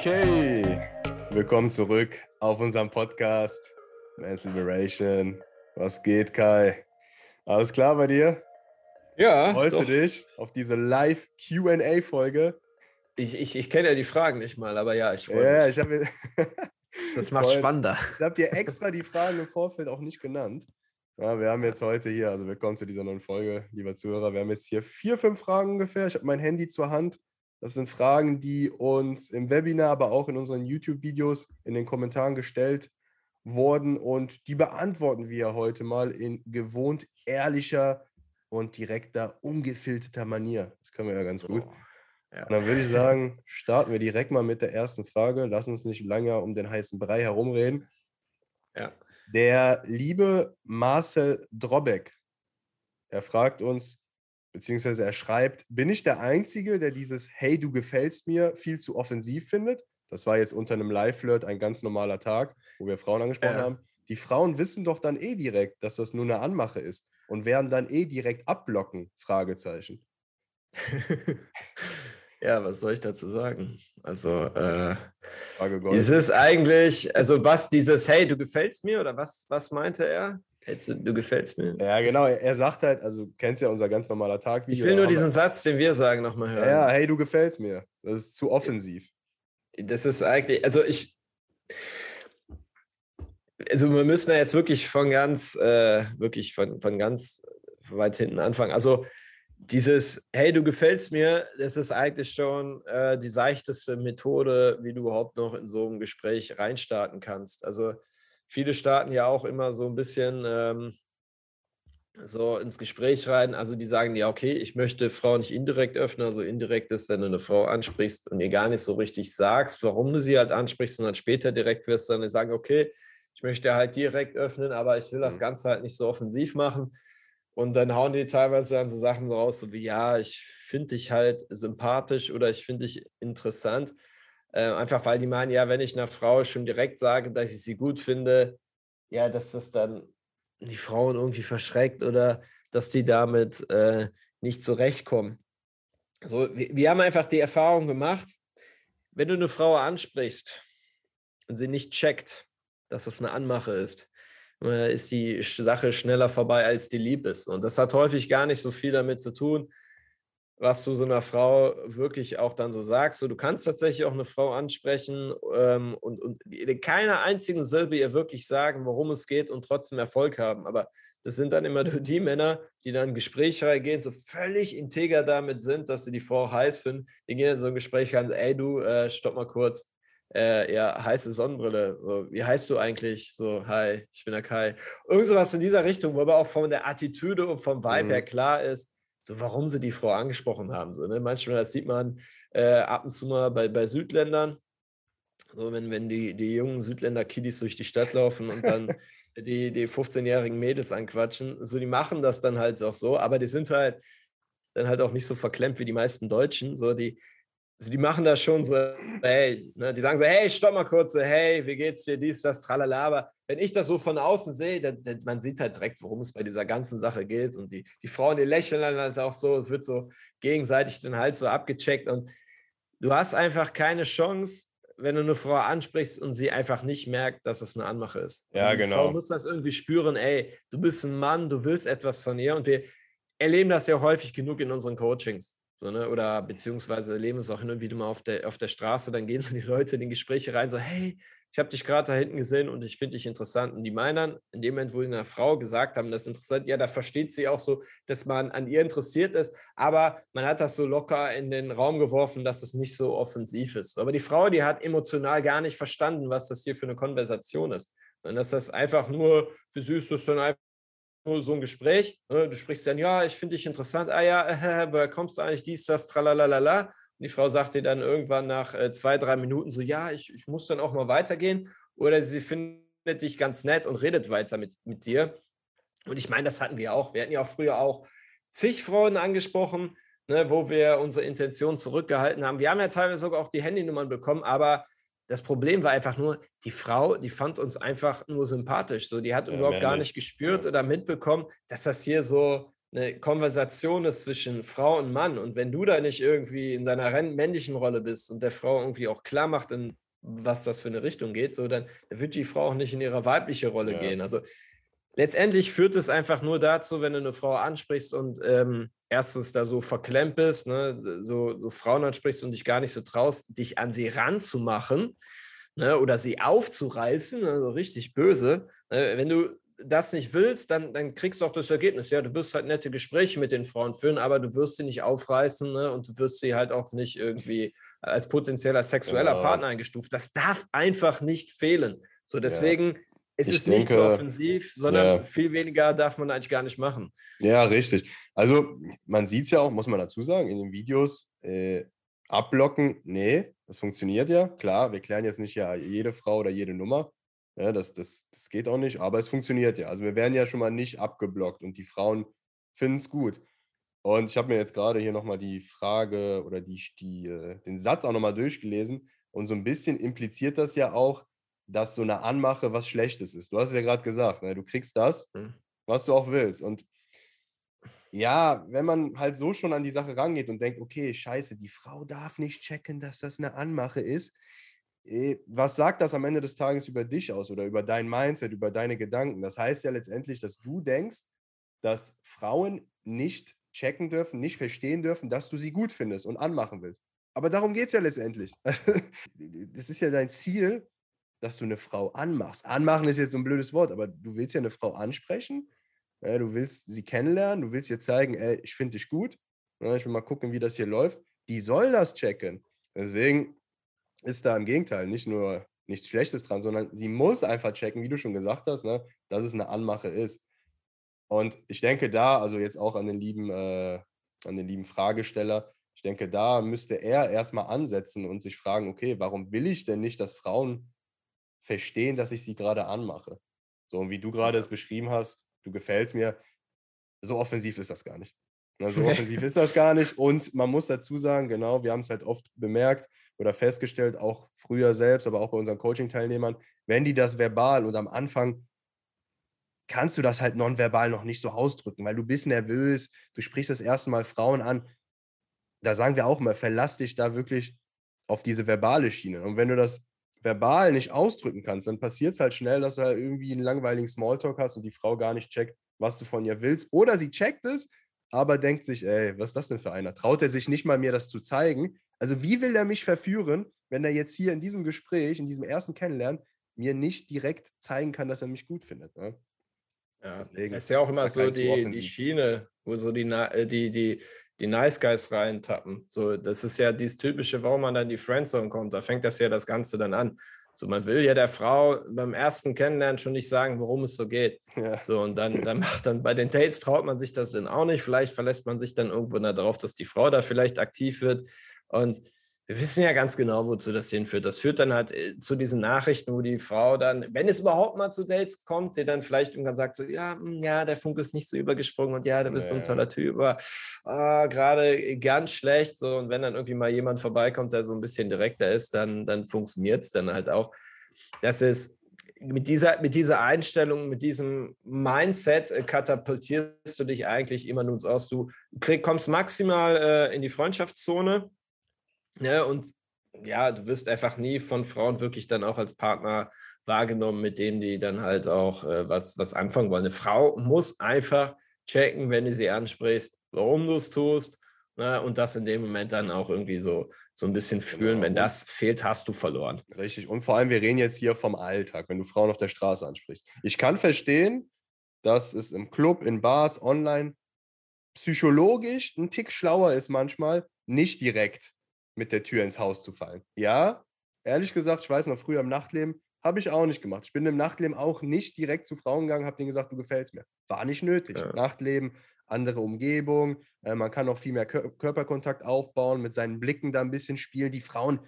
Okay, willkommen zurück auf unserem Podcast Men's Liberation. Was geht, Kai? Alles klar bei dir? Ja. Freust du dich auf diese Live-Q&A-Folge? Ich kenne ja die Fragen nicht mal, aber ja, ich freue mich. Ja, das macht spannender. Ich habe dir extra die Fragen im Vorfeld auch nicht genannt. Ja, wir haben jetzt heute hier, also willkommen zu dieser neuen Folge, lieber Zuhörer. Wir haben jetzt hier 4, 5 Fragen ungefähr. Ich habe mein Handy zur Hand. Das sind Fragen, die uns im Webinar, aber auch in unseren YouTube-Videos in den Kommentaren gestellt wurden. Und die beantworten wir heute mal in gewohnt ehrlicher und direkter, ungefilterter Manier. Das können wir ja ganz gut. Ja. Und dann würde ich sagen, starten wir direkt mal mit der ersten Frage. Lass uns nicht lange um den heißen Brei herumreden. Ja. Der liebe Marcel Drobeck, er fragt uns, beziehungsweise er schreibt, bin ich der Einzige, der dieses Hey, du gefällst mir viel zu offensiv findet? Das war jetzt unter einem Live-Flirt ein ganz normaler Tag, wo wir Frauen angesprochen haben. Die Frauen wissen doch dann eh direkt, dass das nur eine Anmache ist und werden dann eh direkt abblocken, Fragezeichen. Ja, was soll ich dazu sagen? Also, ist es eigentlich, also was dieses Hey, du gefällst mir oder was meinte er? Du gefällst mir. Ja, genau. Er sagt halt, also du kennst ja unser ganz normaler Tag. Ich will nur diesen Satz, den wir sagen, nochmal hören. Ja, hey, du gefällst mir. Das ist zu offensiv. Das ist eigentlich, also wir müssen ja jetzt wirklich von ganz weit hinten anfangen. Also dieses Hey, du gefällst mir, das ist eigentlich schon die seichteste Methode, wie du überhaupt noch in so ein Gespräch reinstarten kannst. Also viele starten ja auch immer so ein bisschen so ins Gespräch rein. Also die sagen, ja, okay, ich möchte Frau nicht indirekt öffnen. Also indirekt ist, wenn du eine Frau ansprichst und ihr gar nicht so richtig sagst, warum du sie halt ansprichst und dann später direkt wirst, dann sagen, okay, ich möchte halt direkt öffnen, aber ich will das Ganze halt nicht so offensiv machen. Und dann hauen die teilweise dann so Sachen raus, so wie, ja, ich finde dich halt sympathisch oder ich finde dich interessant. Einfach, weil die meinen, ja, wenn ich einer Frau schon direkt sage, dass ich sie gut finde, ja, dass das dann die Frauen irgendwie verschreckt oder dass die damit nicht zurechtkommen. Also, wir haben einfach die Erfahrung gemacht, wenn du eine Frau ansprichst und sie nicht checkt, dass das eine Anmache ist, ist die Sache schneller vorbei, als die lieb ist. Und das hat häufig gar nicht so viel damit zu tun, was du so einer Frau wirklich auch dann so sagst. So, du kannst tatsächlich auch eine Frau ansprechen und in keiner einzigen Silbe ihr wirklich sagen, worum es geht und trotzdem Erfolg haben. Aber das sind dann immer die Männer, die dann in Gespräch reingehen, so völlig integer damit sind, dass sie die Frau heiß finden. Die gehen in so ein Gespräch rein, ey du, stopp mal kurz, ja, heiße Sonnenbrille, so, wie heißt du eigentlich? So, hi, ich bin der Kai. Irgend sowas in dieser Richtung, wo aber auch von der Attitüde und vom Vibe her klar ist, so, warum sie die Frau angesprochen haben. So, ne? Manchmal, das sieht man ab und zu mal bei Südländern, so, wenn die jungen Südländer-Kiddies durch die Stadt laufen und dann die 15-jährigen Mädels anquatschen. So, die machen das dann halt auch so, aber die sind halt dann halt auch nicht so verklemmt wie die meisten Deutschen. So, die machen das schon so, hey, ne? Die sagen so, hey, stopp mal kurz, so, hey, wie geht's dir, dies, das, tralala, aber wenn ich das so von außen sehe, dann man sieht halt direkt, worum es bei dieser ganzen Sache geht. Und die Frauen, die lächeln dann halt auch so, es wird so gegenseitig dann halt so abgecheckt. Und du hast einfach keine Chance, wenn du eine Frau ansprichst und sie einfach nicht merkt, dass es eine Anmache ist. Ja, genau. Die Frau muss das irgendwie spüren, ey, du bist ein Mann, du willst etwas von ihr. Und wir erleben das ja häufig genug in unseren Coachings. So, ne? Oder beziehungsweise erleben es auch hin und wieder mal auf der Straße. Dann gehen so die Leute in die Gespräche rein, so, hey, ich habe dich gerade da hinten gesehen und ich finde dich interessant. Und die meinen, in dem Moment, wo die einer Frau gesagt haben, das ist interessant, ja, da versteht sie auch so, dass man an ihr interessiert ist, aber man hat das so locker in den Raum geworfen, dass es nicht so offensiv ist. Aber die Frau, die hat emotional gar nicht verstanden, was das hier für eine Konversation ist, sondern dass das einfach nur, wie süß ist denn einfach nur so ein Gespräch, ne? Du sprichst dann, ja, ich finde dich interessant, ah ja, woher kommst du eigentlich, dies, das, tralalala. Die Frau sagt dir dann irgendwann nach 2, 3 Minuten so, ja, ich muss dann auch mal weitergehen. Oder sie findet dich ganz nett und redet weiter mit dir. Und ich meine, das hatten wir auch. Wir hatten ja auch früher auch zig Frauen angesprochen, ne, wo wir unsere Intention zurückgehalten haben. Wir haben ja teilweise sogar auch die Handynummern bekommen, aber das Problem war einfach nur, die Frau, die fand uns einfach nur sympathisch. So, die hat überhaupt gar nicht gespürt oder mitbekommen, dass das hier so eine Konversation ist zwischen Frau und Mann und wenn du da nicht irgendwie in seiner männlichen Rolle bist und der Frau irgendwie auch klar macht, in was das für eine Richtung geht, so, dann wird die Frau auch nicht in ihre weibliche Rolle gehen. Also letztendlich führt es einfach nur dazu, wenn du eine Frau ansprichst und erstens da so verklemmt bist, ne, so Frauen ansprichst und dich gar nicht so traust, dich an sie ranzumachen, ne, oder sie aufzureißen, also richtig böse. Ne, wenn du das nicht willst, dann kriegst du auch das Ergebnis. Ja, du wirst halt nette Gespräche mit den Frauen führen, aber du wirst sie nicht aufreißen, ne, und du wirst sie halt auch nicht irgendwie als potenzieller sexueller Partner eingestuft. Das darf einfach nicht fehlen. So, deswegen... Ja. Es ist nicht so offensiv, sondern viel weniger darf man eigentlich gar nicht machen. Ja, richtig. Also man sieht es ja auch, muss man dazu sagen, in den Videos abblocken, nee, das funktioniert ja. Klar, wir klären jetzt nicht jede Frau oder jede Nummer, ja, das geht auch nicht, aber es funktioniert ja. Also wir werden ja schon mal nicht abgeblockt und die Frauen finden es gut. Und ich habe mir jetzt gerade hier nochmal die Frage oder den Satz auch nochmal durchgelesen und so ein bisschen impliziert das ja auch, dass so eine Anmache was Schlechtes ist. Du hast es ja gerade gesagt, ne? Du kriegst das, was du auch willst. Und ja, wenn man halt so schon an die Sache rangeht und denkt, okay, scheiße, die Frau darf nicht checken, dass das eine Anmache ist, was sagt das am Ende des Tages über dich aus oder über dein Mindset, über deine Gedanken? Das heißt ja letztendlich, dass du denkst, dass Frauen nicht checken dürfen, nicht verstehen dürfen, dass du sie gut findest und anmachen willst. Aber darum geht es ja letztendlich. Das ist ja dein Ziel, dass du eine Frau anmachst. Anmachen ist jetzt so ein blödes Wort, aber du willst ja eine Frau ansprechen, du willst sie kennenlernen, du willst ihr zeigen, ey, ich finde dich gut, ich will mal gucken, wie das hier läuft. Die soll das checken. Deswegen ist da im Gegenteil nicht nur nichts Schlechtes dran, sondern sie muss einfach checken, wie du schon gesagt hast, ne, dass es eine Anmache ist. Und ich denke da, also jetzt auch an den lieben Fragesteller, ich denke, da müsste er erstmal ansetzen und sich fragen, okay, warum will ich denn nicht, dass Frauen verstehen, dass ich sie gerade anmache. So, und wie du gerade es beschrieben hast, du gefällst mir, so offensiv ist das gar nicht. So offensiv ist das gar nicht und man muss dazu sagen, genau, wir haben es halt oft bemerkt oder festgestellt, auch früher selbst, aber auch bei unseren Coaching-Teilnehmern, wenn die das verbal und am Anfang kannst du das halt nonverbal noch nicht so ausdrücken, weil du bist nervös, du sprichst das erste Mal Frauen an, da sagen wir auch mal, verlass dich da wirklich auf diese verbale Schiene und wenn du das verbal nicht ausdrücken kannst, dann passiert es halt schnell, dass du halt irgendwie einen langweiligen Smalltalk hast und die Frau gar nicht checkt, was du von ihr willst. Oder sie checkt es, aber denkt sich, ey, was ist das denn für einer? Traut er sich nicht mal, mir das zu zeigen? Also wie will er mich verführen, wenn er jetzt hier in diesem Gespräch, in diesem ersten Kennenlernen, mir nicht direkt zeigen kann, dass er mich gut findet? Ne? Ja, deswegen, das ist ja auch immer so die Schiene, wo so die Nice Guys reintappen. So, das ist ja dieses typische, warum man dann die Friendzone kommt. Da fängt das Ganze dann an. So, man will ja der Frau beim ersten Kennenlernen schon nicht sagen, worum es so geht. Ja. So, und dann bei den Dates traut man sich das dann auch nicht. Vielleicht verlässt man sich dann irgendwo darauf, dass die Frau da vielleicht aktiv wird. Und wir wissen ja ganz genau, wozu das hinführt. Das führt dann halt zu diesen Nachrichten, wo die Frau dann, wenn es überhaupt mal zu Dates kommt, die dann vielleicht irgendwann sagt so, ja, der Funke ist nicht so übergesprungen und ja, du bist so ein toller Typ, aber gerade ganz schlecht. So. Und wenn dann irgendwie mal jemand vorbeikommt, der so ein bisschen direkter ist, dann funktioniert es dann halt auch. Das ist mit dieser Einstellung, mit diesem Mindset katapultierst du dich eigentlich immer nur aus. Du kommst maximal in die Freundschaftszone. Ja, und ja, du wirst einfach nie von Frauen wirklich dann auch als Partner wahrgenommen, mit denen die dann halt auch was anfangen wollen. Eine Frau muss einfach checken, wenn du sie ansprichst, warum du es tust, ne, und das in dem Moment dann auch irgendwie so ein bisschen fühlen. Genau. Wenn das fehlt, hast du verloren. Richtig, und vor allem, wir reden jetzt hier vom Alltag, wenn du Frauen auf der Straße ansprichst. Ich kann verstehen, dass es im Club, in Bars, online psychologisch ein Tick schlauer ist manchmal, nicht direkt mit der Tür ins Haus zu fallen. Ja, ehrlich gesagt, ich weiß noch, früher im Nachtleben habe ich auch nicht gemacht. Ich bin im Nachtleben auch nicht direkt zu Frauen gegangen, habe denen gesagt, du gefällst mir. War nicht nötig. Ja. Nachtleben, andere Umgebung, man kann auch viel mehr Körperkontakt aufbauen, mit seinen Blicken da ein bisschen spielen. Die Frauen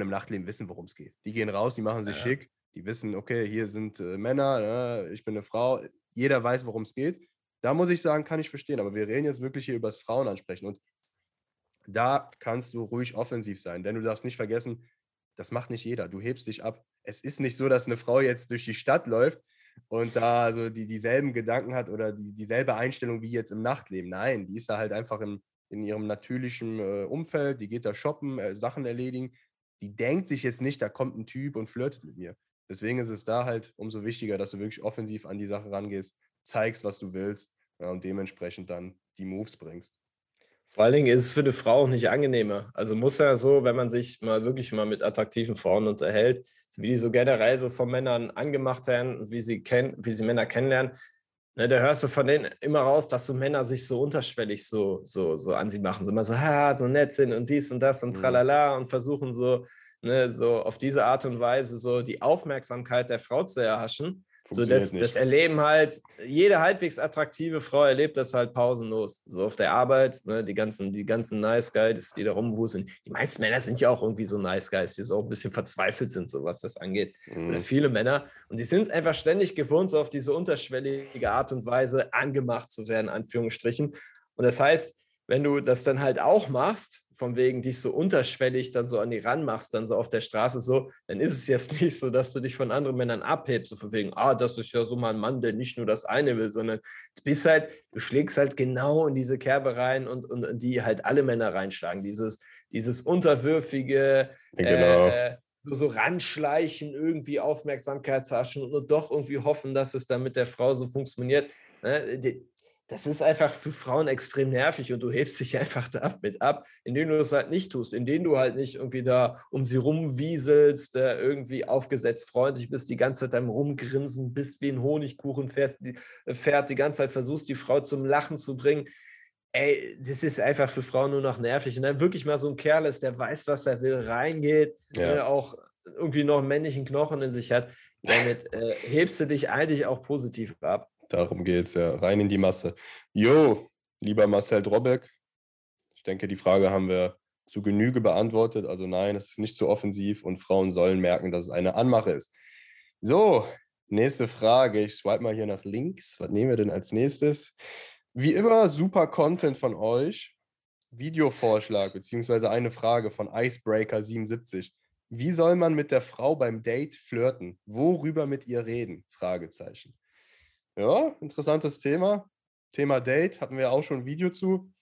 im Nachtleben wissen, worum es geht. Die gehen raus, die machen sich schick, die wissen, okay, hier sind Männer, ich bin eine Frau, jeder weiß, worum es geht. Da muss ich sagen, kann ich verstehen, aber wir reden jetzt wirklich hier über das Frauenansprechen und da kannst du ruhig offensiv sein, denn du darfst nicht vergessen, das macht nicht jeder. Du hebst dich ab. Es ist nicht so, dass eine Frau jetzt durch die Stadt läuft und da also dieselben Gedanken hat oder dieselbe Einstellung wie jetzt im Nachtleben. Nein, die ist da halt einfach in ihrem natürlichen Umfeld, die geht da shoppen, Sachen erledigen. Die denkt sich jetzt nicht, da kommt ein Typ und flirtet mit mir. Deswegen ist es da halt umso wichtiger, dass du wirklich offensiv an die Sache rangehst, zeigst, was du willst, ja, und dementsprechend dann die Moves bringst. Vor allen Dingen ist es für eine Frau auch nicht angenehmer. Also muss ja so, wenn man sich mal wirklich mal mit attraktiven Frauen unterhält, wie die so generell so von Männern angemacht werden, wie sie Männer kennenlernen, ne, da hörst du von denen immer raus, dass so Männer sich so unterschwellig so an sie machen. So immer so, so nett sind und dies und das und tralala und versuchen so, ne, so auf diese Art und Weise so die Aufmerksamkeit der Frau zu erhaschen. So das erleben halt, jede halbwegs attraktive Frau erlebt das halt pausenlos. So auf der Arbeit, ne, die ganzen Nice Guys, die da rumwuseln. Die meisten Männer sind ja auch irgendwie so Nice Guys, die so auch ein bisschen verzweifelt sind, so was das angeht. Oder viele Männer. Und die sind es einfach ständig gewohnt, so auf diese unterschwellige Art und Weise angemacht zu werden, in Anführungsstrichen. Und das heißt, wenn du das dann halt auch machst, von wegen dich so unterschwellig dann so an die ranmachst, dann so auf der Straße so, dann ist es jetzt nicht so, dass du dich von anderen Männern abhebst, so von wegen, das ist ja so mal ein Mann, der nicht nur das eine will, sondern du schlägst halt genau in diese Kerbe rein und die halt alle Männer reinschlagen, dieses unterwürfige, genau. So ranschleichen, irgendwie Aufmerksamkeit haschen und doch irgendwie hoffen, dass es dann mit der Frau so funktioniert, ne? Das ist einfach für Frauen extrem nervig und du hebst dich einfach damit ab, indem du das halt nicht tust, indem du halt nicht irgendwie da um sie rumwieselst, irgendwie aufgesetzt freundlich bist, die ganze Zeit am Rumgrinsen bist, wie ein Honigkuchen fährt, die ganze Zeit versuchst, die Frau zum Lachen zu bringen. Ey, das ist einfach für Frauen nur noch nervig. Und dann wirklich mal so ein Kerl ist, der weiß, was er will, reingeht, der auch irgendwie noch einen männlichen Knochen in sich hat, damit hebst du dich eigentlich auch positiv ab. Darum geht's, ja. Rein in die Masse. Jo, lieber Marcel Drobeck, ich denke, die Frage haben wir zu Genüge beantwortet. Also nein, es ist nicht zu offensiv und Frauen sollen merken, dass es eine Anmache ist. So, nächste Frage. Ich swipe mal hier nach links. Was nehmen wir denn als nächstes? Wie immer, super Content von euch. Videovorschlag bzw. eine Frage von Icebreaker 77. Wie soll man mit der Frau beim Date flirten? Worüber mit ihr reden? Fragezeichen. Ja, interessantes Thema. Thema Date, hatten wir auch schon ein Video zu.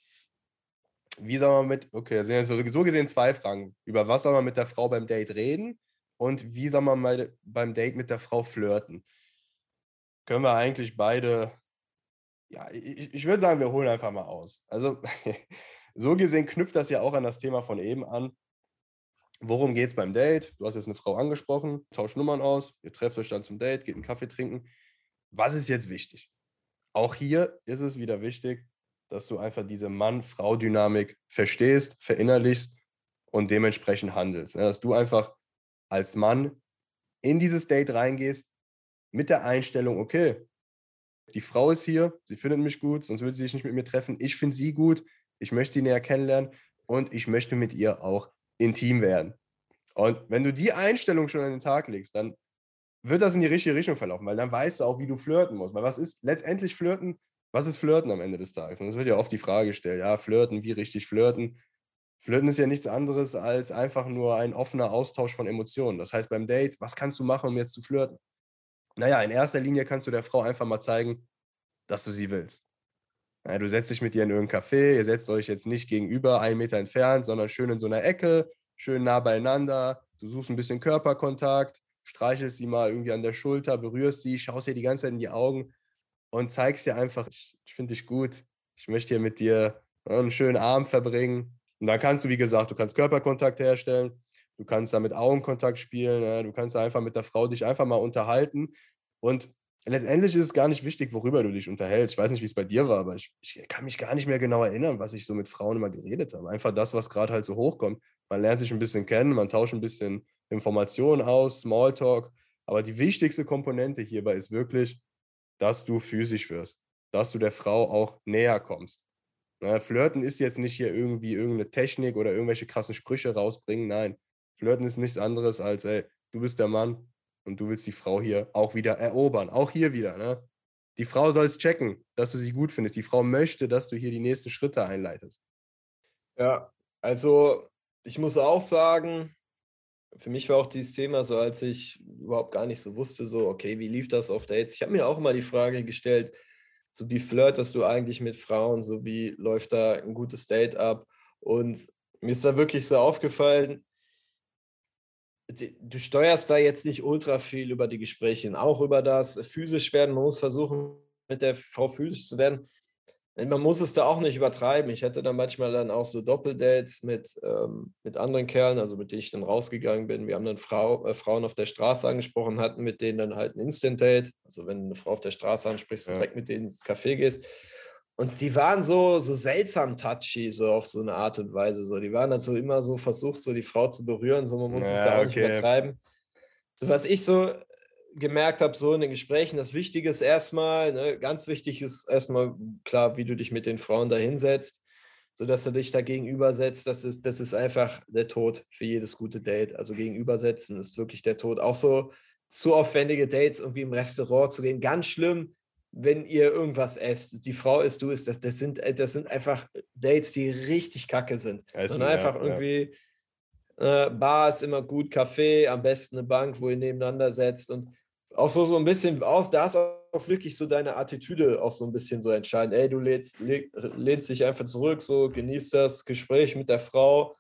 Wie soll man so gesehen zwei Fragen. Über was soll man mit der Frau beim Date reden und wie soll man mal beim Date mit der Frau flirten? Können wir eigentlich beide, ja, ich würde sagen, wir holen einfach mal aus. Also so gesehen knüpft das ja auch an das Thema von eben an. Worum geht es beim Date? Du hast jetzt eine Frau angesprochen, tauscht Nummern aus, ihr trefft euch dann zum Date, geht einen Kaffee trinken. Was ist jetzt wichtig? Auch hier ist es wieder wichtig, dass du einfach diese Mann-Frau-Dynamik verstehst, verinnerlichst und dementsprechend handelst. Dass du einfach als Mann in dieses Date reingehst mit der Einstellung, okay, die Frau ist hier, sie findet mich gut, sonst würde sie sich nicht mit mir treffen. Ich finde sie gut, ich möchte sie näher kennenlernen und ich möchte mit ihr auch intim werden. Und wenn du die Einstellung schon an den Tag legst, dann wird das in die richtige Richtung verlaufen, weil dann weißt du auch, wie du flirten musst. Weil was ist letztendlich Flirten? Was ist Flirten am Ende des Tages? Und das wird ja oft die Frage gestellt, ja, Flirten, wie richtig flirten? Flirten ist ja nichts anderes als einfach nur ein offener Austausch von Emotionen. Das heißt beim Date, was kannst du machen, um jetzt zu flirten? Naja, in erster Linie kannst du der Frau einfach mal zeigen, dass du sie willst. Naja, du setzt dich mit ihr in irgendein Café, ihr setzt euch jetzt nicht gegenüber, 1 Meter entfernt, sondern schön in so einer Ecke, schön nah beieinander, du suchst ein bisschen Körperkontakt, streichelst sie mal irgendwie an der Schulter, berührst sie, schaust ihr die ganze Zeit in die Augen und zeigst ihr einfach, ich finde dich gut, ich möchte hier mit dir einen schönen Abend verbringen. Und dann kannst du, wie gesagt, du kannst Körperkontakt herstellen, du kannst da mit Augenkontakt spielen, du kannst da einfach mit der Frau dich einfach mal unterhalten. Und letztendlich ist es gar nicht wichtig, worüber du dich unterhältst. Ich weiß nicht, wie es bei dir war, aber ich kann mich gar nicht mehr genau erinnern, was ich so mit Frauen immer geredet habe. Einfach das, was gerade halt so hochkommt. Man lernt sich ein bisschen kennen, man tauscht ein bisschen Informationen aus, Smalltalk, aber die wichtigste Komponente hierbei ist wirklich, dass du physisch wirst, dass du der Frau auch näher kommst. Flirten ist jetzt nicht hier irgendwie irgendeine Technik oder irgendwelche krassen Sprüche rausbringen, nein. Flirten ist nichts anderes als, ey, du bist der Mann und du willst die Frau hier auch wieder erobern, auch hier wieder. Ne? Die Frau soll es checken, dass du sie gut findest. Die Frau möchte, dass du hier die nächsten Schritte einleitest. Ja, also ich muss auch sagen, für mich war auch dieses Thema so, als ich überhaupt gar nicht so wusste, so, okay, wie lief das auf Dates? Ich habe mir auch immer die Frage gestellt, so wie flirtest du eigentlich mit Frauen? So wie läuft da ein gutes Date ab? Und mir ist da wirklich so aufgefallen, du steuerst da jetzt nicht ultra viel über die Gespräche hin, auch über das physisch werden. Man muss versuchen, mit der Frau physisch zu werden. Man muss es da auch nicht übertreiben. Ich hatte dann manchmal dann auch so Doppeldates mit anderen Kerlen, also mit denen ich dann rausgegangen bin. Wir haben dann Frauen auf der Straße angesprochen, hatten mit denen dann halt ein Instant-Date. Also wenn du eine Frau auf der Straße ansprichst und direkt mit denen ins Café gehst. Und die waren so seltsam touchy, so auf so eine Art und Weise. So. Die waren dann so immer so versucht, so die Frau zu berühren. So, man muss es da auch nicht übertreiben. So, was ich so gemerkt habe, so in den Gesprächen, das Wichtige ist erstmal, ne, ganz wichtig ist erstmal klar, wie du dich mit den Frauen da hinsetzt, sodass du dich da gegenübersetzt. Das ist einfach der Tod für jedes gute Date. Also gegenübersetzen ist wirklich der Tod. Auch so zu aufwendige Dates, irgendwie im Restaurant zu gehen, ganz schlimm, wenn ihr irgendwas esst. Die Frau isst, du isst, das sind einfach Dates, die richtig kacke sind. Essen, einfach irgendwie Bar ist immer gut, Kaffee, am besten eine Bank, wo ihr nebeneinander setzt und auch so ein bisschen aus, da ist auch wirklich so deine Attitüde auch so ein bisschen so entscheidend. Ey, du lehnst dich einfach zurück, so genießt das Gespräch mit der Frau,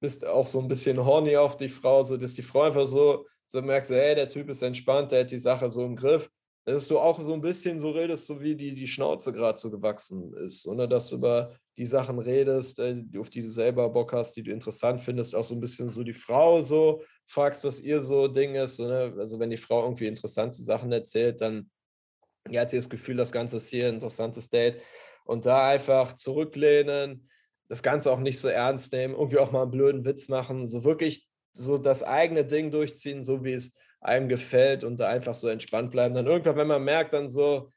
bist auch so ein bisschen horny auf die Frau, so dass die Frau einfach so merkt, ey, der Typ ist entspannt, der hat die Sache so im Griff. Dass du auch so ein bisschen so redest, so wie die Schnauze gerade so gewachsen ist, ohne dass du über die Sachen redest, auf die du selber Bock hast, die du interessant findest, auch so ein bisschen so die Frau so fragst, was ihr so Ding ist. Oder? Also wenn die Frau irgendwie interessante Sachen erzählt, dann hat sie das Gefühl, das Ganze ist hier ein interessantes Date. Und da einfach zurücklehnen, das Ganze auch nicht so ernst nehmen, irgendwie auch mal einen blöden Witz machen, so wirklich so das eigene Ding durchziehen, so wie es einem gefällt und da einfach so entspannt bleiben. Dann irgendwann, wenn man merkt, dann so,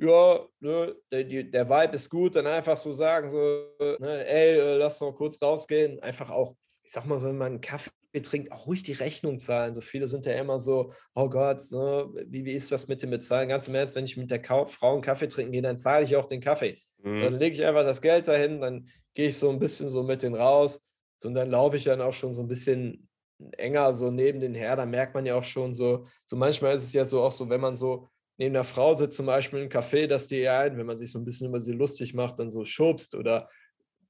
ja, ne, der Vibe ist gut, dann einfach so sagen, so, ne, ey, lass mal kurz rausgehen. Einfach auch, ich sag mal so, wenn man einen Kaffee trinkt, auch ruhig die Rechnung zahlen. So viele sind ja immer so, oh Gott, so, wie ist das mit dem Bezahlen? Ganz im Ernst, wenn ich mit der Frau einen Kaffee trinken gehe, dann zahle ich auch den Kaffee. Mhm. Dann lege ich einfach das Geld dahin, dann gehe ich so ein bisschen so mit denen raus und dann laufe ich dann auch schon so ein bisschen enger so neben den her, da merkt man ja auch schon so manchmal ist es ja so auch so, wenn man so neben der Frau sitzt, zum Beispiel im Café, dass die einen, wenn man sich so ein bisschen über sie lustig macht, dann so schubst oder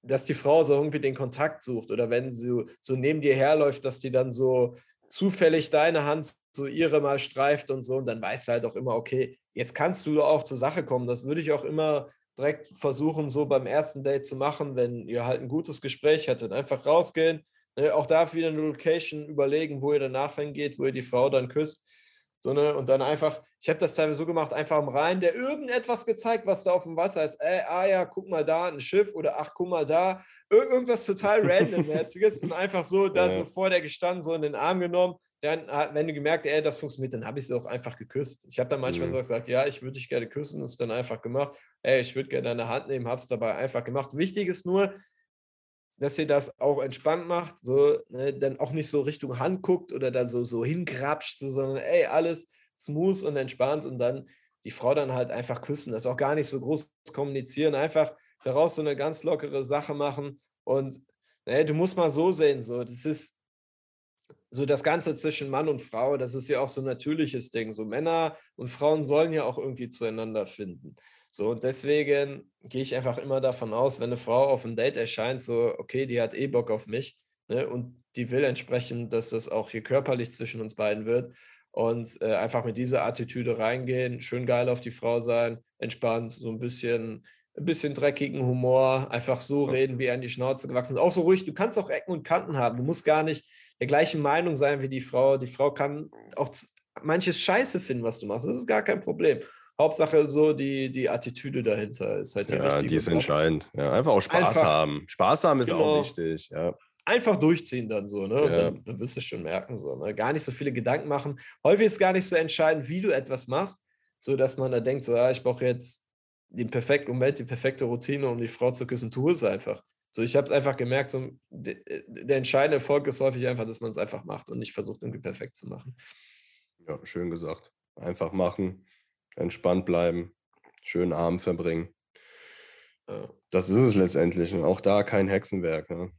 dass die Frau so irgendwie den Kontakt sucht oder wenn sie so neben dir herläuft, dass die dann so zufällig deine Hand so ihre mal streift und so und dann weißt du halt auch immer, okay, jetzt kannst du auch zur Sache kommen. Das würde ich auch immer direkt versuchen, so beim ersten Date zu machen, wenn ihr halt ein gutes Gespräch hattet, einfach rausgehen. Auch da wieder eine Location überlegen, wo ihr danach hingeht, wo ihr die Frau dann küsst. So, ne? Und dann einfach, ich habe das teilweise so gemacht, einfach am Rhein, der irgendetwas gezeigt, was da auf dem Wasser ist. Ey, ja, guck mal da, ein Schiff oder ach, guck mal da. Irgendwas total randommäßiges und einfach so, da so vor der gestanden, so in den Arm genommen. Dann, wenn du gemerkt, ey, das funktioniert, dann habe ich sie auch einfach geküsst. Ich habe dann manchmal so gesagt, ja, ich würde dich gerne küssen, das ist dann einfach gemacht. Ey, ich würde gerne deine Hand nehmen, habe es dabei einfach gemacht. Wichtig ist nur, dass ihr das auch entspannt macht, so, ne, dann auch nicht so Richtung Hand guckt oder dann so hingrapscht, so, sondern ey, alles smooth und entspannt und dann die Frau dann halt einfach küssen, das auch gar nicht so groß kommunizieren, einfach daraus so eine ganz lockere Sache machen und ne, du musst mal so sehen, so, das ist so das Ganze zwischen Mann und Frau, das ist ja auch so ein natürliches Ding, so Männer und Frauen sollen ja auch irgendwie zueinander finden. So, und deswegen gehe ich einfach immer davon aus, wenn eine Frau auf ein Date erscheint, so, okay, die hat eh Bock auf mich, ne, und die will entsprechend, dass das auch hier körperlich zwischen uns beiden wird und einfach mit dieser Attitüde reingehen, schön geil auf die Frau sein, entspannt, so ein bisschen dreckigen Humor, einfach so reden, wie an die Schnauze gewachsen ist. Auch so ruhig, du kannst auch Ecken und Kanten haben, du musst gar nicht der gleichen Meinung sein wie die Frau. Die Frau kann auch manches Scheiße finden, was du machst, das ist gar kein Problem. Hauptsache so die Attitüde dahinter ist halt die richtige. Ja, die ist entscheidend. Ja, einfach auch Spaß haben. Spaß haben ist auch wichtig. Ja. Einfach durchziehen dann so, ne? Ja. Und dann wirst du es schon merken so. Ne? Gar nicht so viele Gedanken machen. Häufig ist gar nicht so entscheidend, wie du etwas machst, so dass man da denkt, so ja, ich brauche jetzt den perfekten Moment, die perfekte Routine, um die Frau zu küssen. Tu es einfach. So, ich habe es einfach gemerkt, so, der entscheidende Erfolg ist häufig einfach, dass man es einfach macht und nicht versucht, irgendwie perfekt zu machen. Ja, schön gesagt. Einfach machen. Entspannt bleiben, schönen Abend verbringen. Das ist es letztendlich. Und auch da kein Hexenwerk. Ne?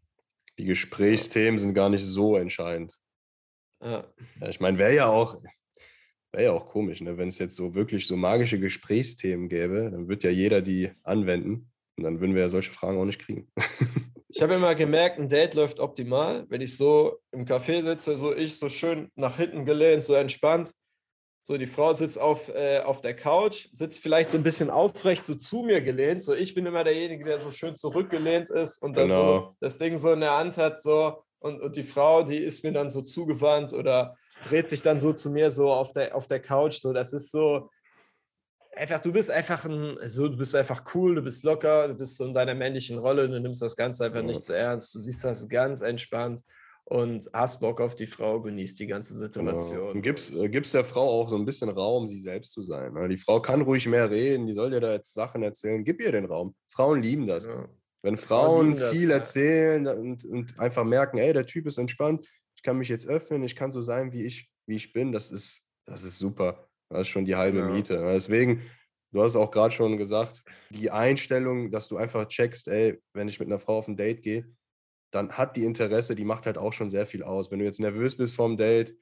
Die Gesprächsthemen sind gar nicht so entscheidend. Ja. Ja, ich meine, wäre ja auch komisch, ne? Wenn es jetzt so wirklich so magische Gesprächsthemen gäbe, dann wird ja jeder die anwenden und dann würden wir ja solche Fragen auch nicht kriegen. Ich habe immer gemerkt, ein Date läuft optimal, wenn ich so im Café sitze, so schön nach hinten gelehnt, so entspannt. So, die Frau sitzt auf der Couch, sitzt vielleicht so ein bisschen aufrecht, so zu mir gelehnt. So, ich bin immer derjenige, der so schön zurückgelehnt ist und dann so das Ding so in der Hand hat, so, und die Frau, die ist mir dann so zugewandt oder dreht sich dann so zu mir so auf der Couch. So, das ist so einfach, du bist einfach cool, du bist locker, du bist so in deiner männlichen Rolle, du nimmst das Ganze einfach nicht zu ernst, du siehst das ganz entspannt. Und hast Bock auf die Frau, genießt die ganze Situation. Genau. Und gibst der Frau auch so ein bisschen Raum, sie selbst zu sein. Die Frau kann ruhig mehr reden, die soll dir da jetzt Sachen erzählen. Gib ihr den Raum. Frauen lieben das. Ja. Wenn Frauen viel erzählen und einfach merken, ey, der Typ ist entspannt, ich kann mich jetzt öffnen, ich kann so sein, wie ich bin, das ist super. Das ist schon die halbe Miete. Deswegen, du hast auch gerade schon gesagt, die Einstellung, dass du einfach checkst, ey, wenn ich mit einer Frau auf ein Date gehe, dann hat die Interesse, die macht halt auch schon sehr viel aus. Wenn du jetzt nervös bist vorm Date,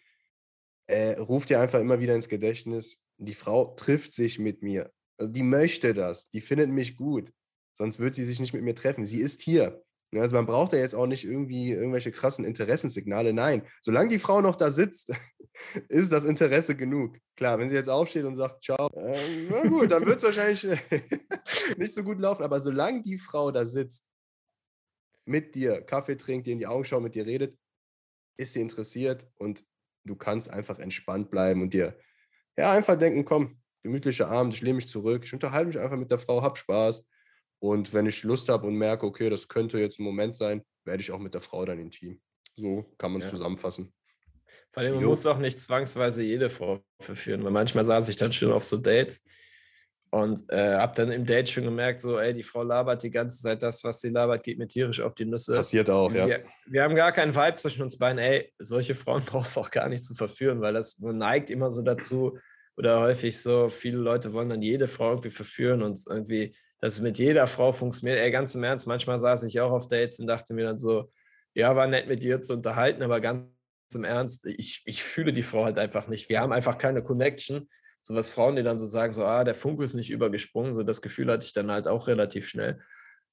ruf dir einfach immer wieder ins Gedächtnis, die Frau trifft sich mit mir. Also die möchte das, die findet mich gut. Sonst wird sie sich nicht mit mir treffen. Sie ist hier. Also man braucht ja jetzt auch nicht irgendwie irgendwelche krassen Interessenssignale. Nein, solange die Frau noch da sitzt, ist das Interesse genug. Klar, wenn sie jetzt aufsteht und sagt, ciao, na gut, dann wird es wahrscheinlich nicht so gut laufen. Aber solange die Frau da sitzt, mit dir Kaffee trinkt, dir in die Augen schaut, mit dir redet, ist sie interessiert und du kannst einfach entspannt bleiben und dir einfach denken, komm, gemütlicher Abend, ich lehne mich zurück, ich unterhalte mich einfach mit der Frau, hab Spaß und wenn ich Lust habe und merke, okay, das könnte jetzt ein Moment sein, werde ich auch mit der Frau dann intim. So kann man es zusammenfassen. Vor allem, man muss auch nicht zwangsweise jede Frau verführen, weil manchmal saß ich dann schon auf so Dates und habe dann im Date schon gemerkt, so, ey, die Frau labert die ganze Zeit das, was sie labert, geht mir tierisch auf die Nüsse. Passiert auch, ja. Wir haben gar keinen Vibe zwischen uns beiden. Ey, solche Frauen brauchst du auch gar nicht zu verführen, weil das neigt immer so dazu oder häufig so, viele Leute wollen dann jede Frau irgendwie verführen und irgendwie, dass es mit jeder Frau funktioniert. Ey, ganz im Ernst, manchmal saß ich auch auf Dates und dachte mir dann so, ja, war nett mit dir zu unterhalten, aber ganz im Ernst, ich fühle die Frau halt einfach nicht. Wir haben einfach keine Connection. So was Frauen, die dann so sagen, so, der Funke ist nicht übergesprungen, so das Gefühl hatte ich dann halt auch relativ schnell.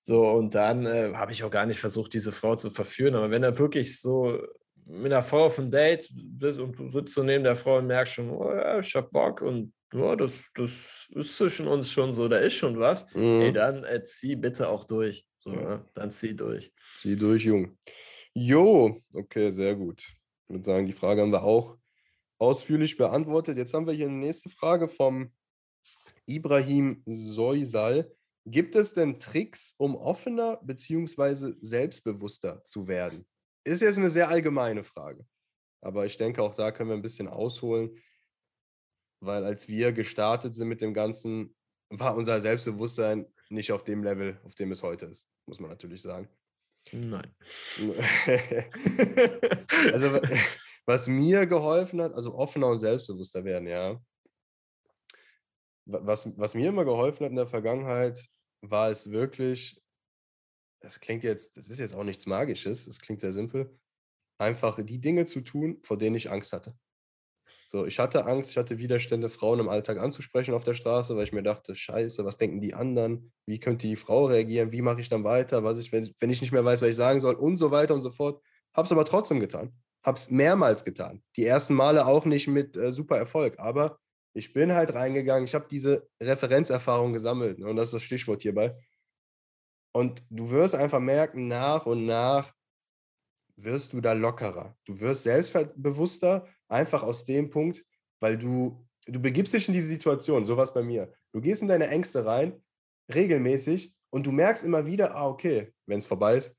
So, und dann habe ich auch gar nicht versucht, diese Frau zu verführen, aber wenn er wirklich so mit einer Frau auf ein Date sitzt und du sitzt so neben der Frau und merkst schon, ich hab Bock und das ist zwischen uns schon so, da ist schon was, ey, dann zieh bitte auch durch. So, ne? Dann zieh durch. Zieh durch, Jung. Jo, okay, sehr gut. Ich würde sagen, die Frage haben wir auch ausführlich beantwortet. Jetzt haben wir hier eine nächste Frage vom Ibrahim Soysal. Gibt es denn Tricks, um offener bzw. selbstbewusster zu werden? Ist jetzt eine sehr allgemeine Frage, aber ich denke, auch da können wir ein bisschen ausholen, weil als wir gestartet sind mit dem Ganzen, war unser Selbstbewusstsein nicht auf dem Level, auf dem es heute ist, muss man natürlich sagen. Nein. Also was mir geholfen hat, also offener und selbstbewusster werden, ja. Was mir immer geholfen hat in der Vergangenheit, war es wirklich, das ist jetzt auch nichts Magisches, das klingt sehr simpel, einfach die Dinge zu tun, vor denen ich Angst hatte. So, ich hatte Angst, ich hatte Widerstände, Frauen im Alltag anzusprechen auf der Straße, weil ich mir dachte, scheiße, was denken die anderen? Wie könnte die Frau reagieren? Wie mache ich dann weiter? Wenn ich nicht mehr weiß, was ich sagen soll? Und so weiter und so fort. Hab's aber trotzdem getan. Habe es mehrmals getan. Die ersten Male auch nicht mit super Erfolg, aber ich bin halt reingegangen, ich habe diese Referenzerfahrung gesammelt, ne, und das ist das Stichwort hierbei. Und du wirst einfach merken, nach und nach wirst du da lockerer. Du wirst selbstbewusster, einfach aus dem Punkt, weil du begibst dich in diese Situation, so war es bei mir. Du gehst in deine Ängste rein, regelmäßig, und du merkst immer wieder, okay, wenn es vorbei ist,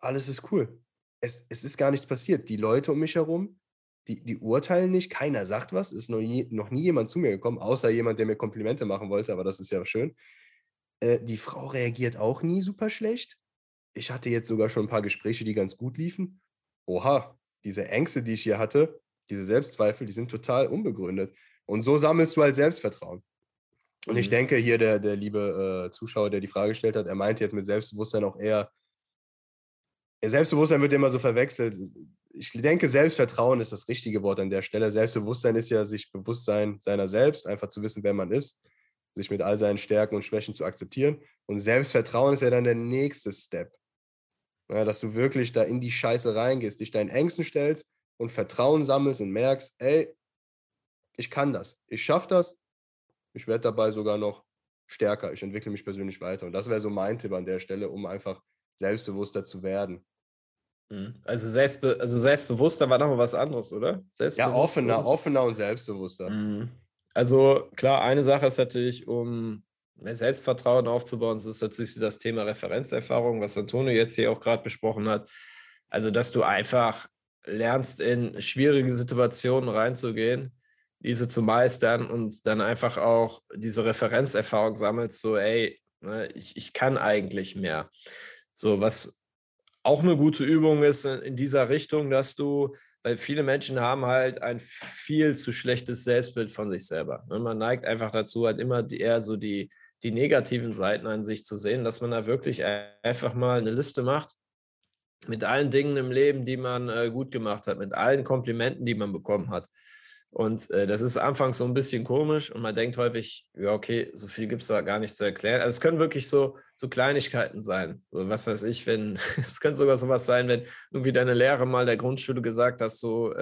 alles ist cool. Es ist gar nichts passiert. Die Leute um mich herum, die urteilen nicht, keiner sagt was, ist noch nie jemand zu mir gekommen, außer jemand, der mir Komplimente machen wollte, aber das ist ja schön. Die Frau reagiert auch nie super schlecht. Ich hatte jetzt sogar schon ein paar Gespräche, die ganz gut liefen. Oha, diese Ängste, die ich hier hatte, diese Selbstzweifel, die sind total unbegründet. Und so sammelst du halt Selbstvertrauen. Und ich denke hier, der liebe Zuschauer, der die Frage gestellt hat, er meinte jetzt mit Selbstbewusstsein auch eher, Selbstbewusstsein wird immer so verwechselt. ich denke, Selbstvertrauen ist das richtige Wort an der Stelle. Selbstbewusstsein ist ja sich Bewusstsein seiner selbst, einfach zu wissen, wer man ist, sich mit all seinen Stärken und Schwächen zu akzeptieren. Und Selbstvertrauen ist ja dann der nächste Step. Ja, dass du wirklich da in die Scheiße reingehst, dich deinen Ängsten stellst und Vertrauen sammelst und merkst, ey, ich kann das, ich schaffe das, ich werde dabei sogar noch stärker, ich entwickle mich persönlich weiter. Und das wäre so mein Tipp an der Stelle, um einfach selbstbewusster zu werden. Also, selbstbewusster war nochmal was anderes, oder? Ja, offener und selbstbewusster. Also klar, eine Sache ist natürlich, um mehr Selbstvertrauen aufzubauen, das ist natürlich das Thema Referenzerfahrung, was Antonio jetzt hier auch gerade besprochen hat. Also, dass du einfach lernst, in schwierige Situationen reinzugehen, diese zu meistern und dann einfach auch diese Referenzerfahrung sammelst, so ey, ich kann eigentlich mehr. So, was auch eine gute Übung ist in dieser Richtung, dass du, weil viele Menschen haben halt ein viel zu schlechtes Selbstbild von sich selber. Man neigt einfach dazu, halt immer eher so die negativen Seiten an sich zu sehen, dass man da wirklich einfach mal eine Liste macht mit allen Dingen im Leben, die man gut gemacht hat, mit allen Komplimenten, die man bekommen hat. Und das ist anfangs so ein bisschen komisch und man denkt häufig, ja okay, so viel gibt es da gar nicht zu erklären. Also es können wirklich so Kleinigkeiten sein. So, was weiß ich, es könnte sogar sowas sein, wenn irgendwie deine Lehrer mal der Grundschule gesagt hast, so,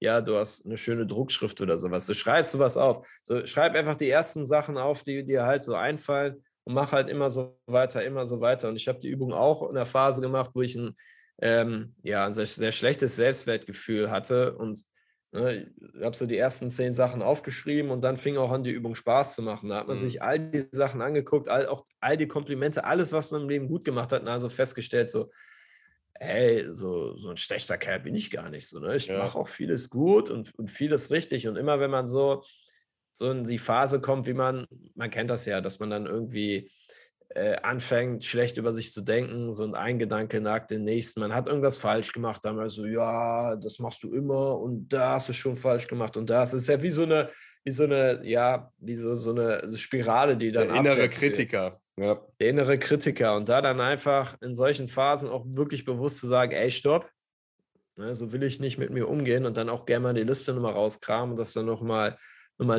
ja, du hast eine schöne Druckschrift oder sowas. Du schreibst sowas auf. So, schreib einfach die ersten Sachen auf, die dir halt so einfallen und mach halt immer so weiter. Und ich habe die Übung auch in der Phase gemacht, wo ich ein sehr, sehr schlechtes Selbstwertgefühl hatte und ich habe so die ersten 10 Sachen aufgeschrieben und dann fing auch an, die Übung Spaß zu machen. Da hat man sich all die Sachen angeguckt, all die Komplimente, alles, was man im Leben gut gemacht hat, und also festgestellt, so, ey, so ein schlechter Kerl bin ich gar nicht. So, ne? Ich mache auch vieles gut und vieles richtig. Und immer, wenn man so in die Phase kommt, wie man kennt das ja, dass man dann irgendwie anfängt, schlecht über sich zu denken, so ein Gedanke nagt den nächsten, man hat irgendwas falsch gemacht, damals so, ja, das machst du immer und das ist schon falsch gemacht und das ist ja wie so eine Spirale, die dann der innere Kritiker und da dann einfach in solchen Phasen auch wirklich bewusst zu sagen, ey, stopp, so will ich nicht mit mir umgehen und dann auch gerne mal die Liste nochmal rauskramen und das dann nochmal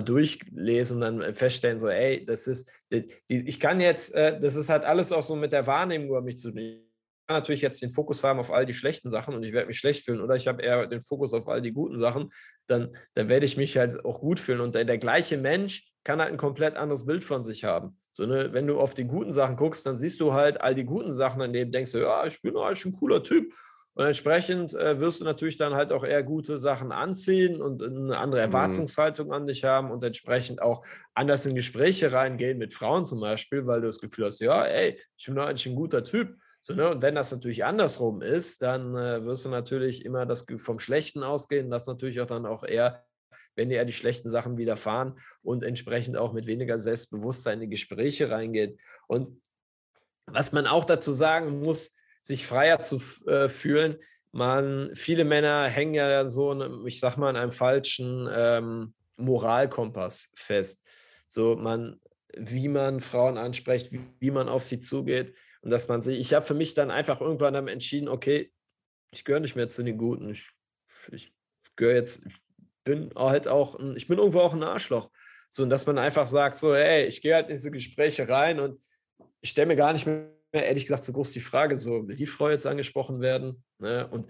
durchlesen und dann feststellen, so, ey, das ist halt alles auch so mit der Wahrnehmung über mich zu nehmen. Ich kann natürlich jetzt den Fokus haben auf all die schlechten Sachen und ich werde mich schlecht fühlen oder ich habe eher den Fokus auf all die guten Sachen, dann werde ich mich halt auch gut fühlen und der gleiche Mensch kann halt ein komplett anderes Bild von sich haben. So, ne, wenn du auf die guten Sachen guckst, dann siehst du halt all die guten Sachen daneben, denkst du, ja, ich bin eigentlich ein cooler Typ. Und entsprechend wirst du natürlich dann halt auch eher gute Sachen anziehen und eine andere Erwartungshaltung an dich haben und entsprechend auch anders in Gespräche reingehen mit Frauen zum Beispiel, weil du das Gefühl hast, ja, ey, ich bin doch eigentlich ein guter Typ. So, ne? Und wenn das natürlich andersrum ist, dann wirst du natürlich immer das vom Schlechten ausgehen, das natürlich auch dann auch eher, wenn dir eher die schlechten Sachen widerfahren und entsprechend auch mit weniger Selbstbewusstsein in Gespräche reingeht. Und was man auch dazu sagen muss, sich freier zu fühlen. Viele Männer hängen ja so, ich sag mal, in einem falschen Moralkompass fest. So, wie man Frauen anspricht, wie man auf sie zugeht. Und dass ich habe für mich dann einfach irgendwann dann entschieden, okay, ich gehöre nicht mehr zu den Guten. Ich gehöre jetzt, ich bin irgendwo auch ein Arschloch. So, und dass man einfach sagt, so, hey, ich gehe halt in diese Gespräche rein und ich stelle mir gar nicht mehr ehrlich gesagt so groß die Frage, so will die Frau jetzt angesprochen werden, ne? Und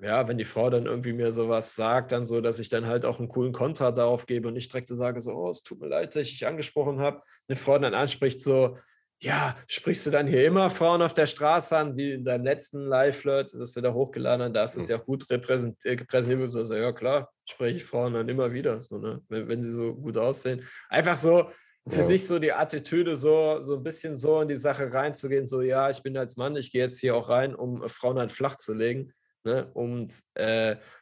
ja, wenn die Frau dann irgendwie mir sowas sagt, dann so, dass ich dann halt auch einen coolen Konter darauf gebe und nicht direkt so sage, so, oh, es tut mir leid, dass ich dich angesprochen habe, eine Frau dann anspricht so, ja, sprichst du dann hier immer Frauen auf der Straße an, wie in deinem letzten Live-Flirt, das wir da hochgeladen haben, da ist es ja auch gut repräsentiert, so, ja klar, spreche ich Frauen dann immer wieder, so, ne? wenn sie so gut aussehen, einfach so, für sich so die Attitüde, so ein bisschen so in die Sache reinzugehen, so ja, ich bin als Mann, ich gehe jetzt hier auch rein, um Frauen halt flach zu legen, ne? Und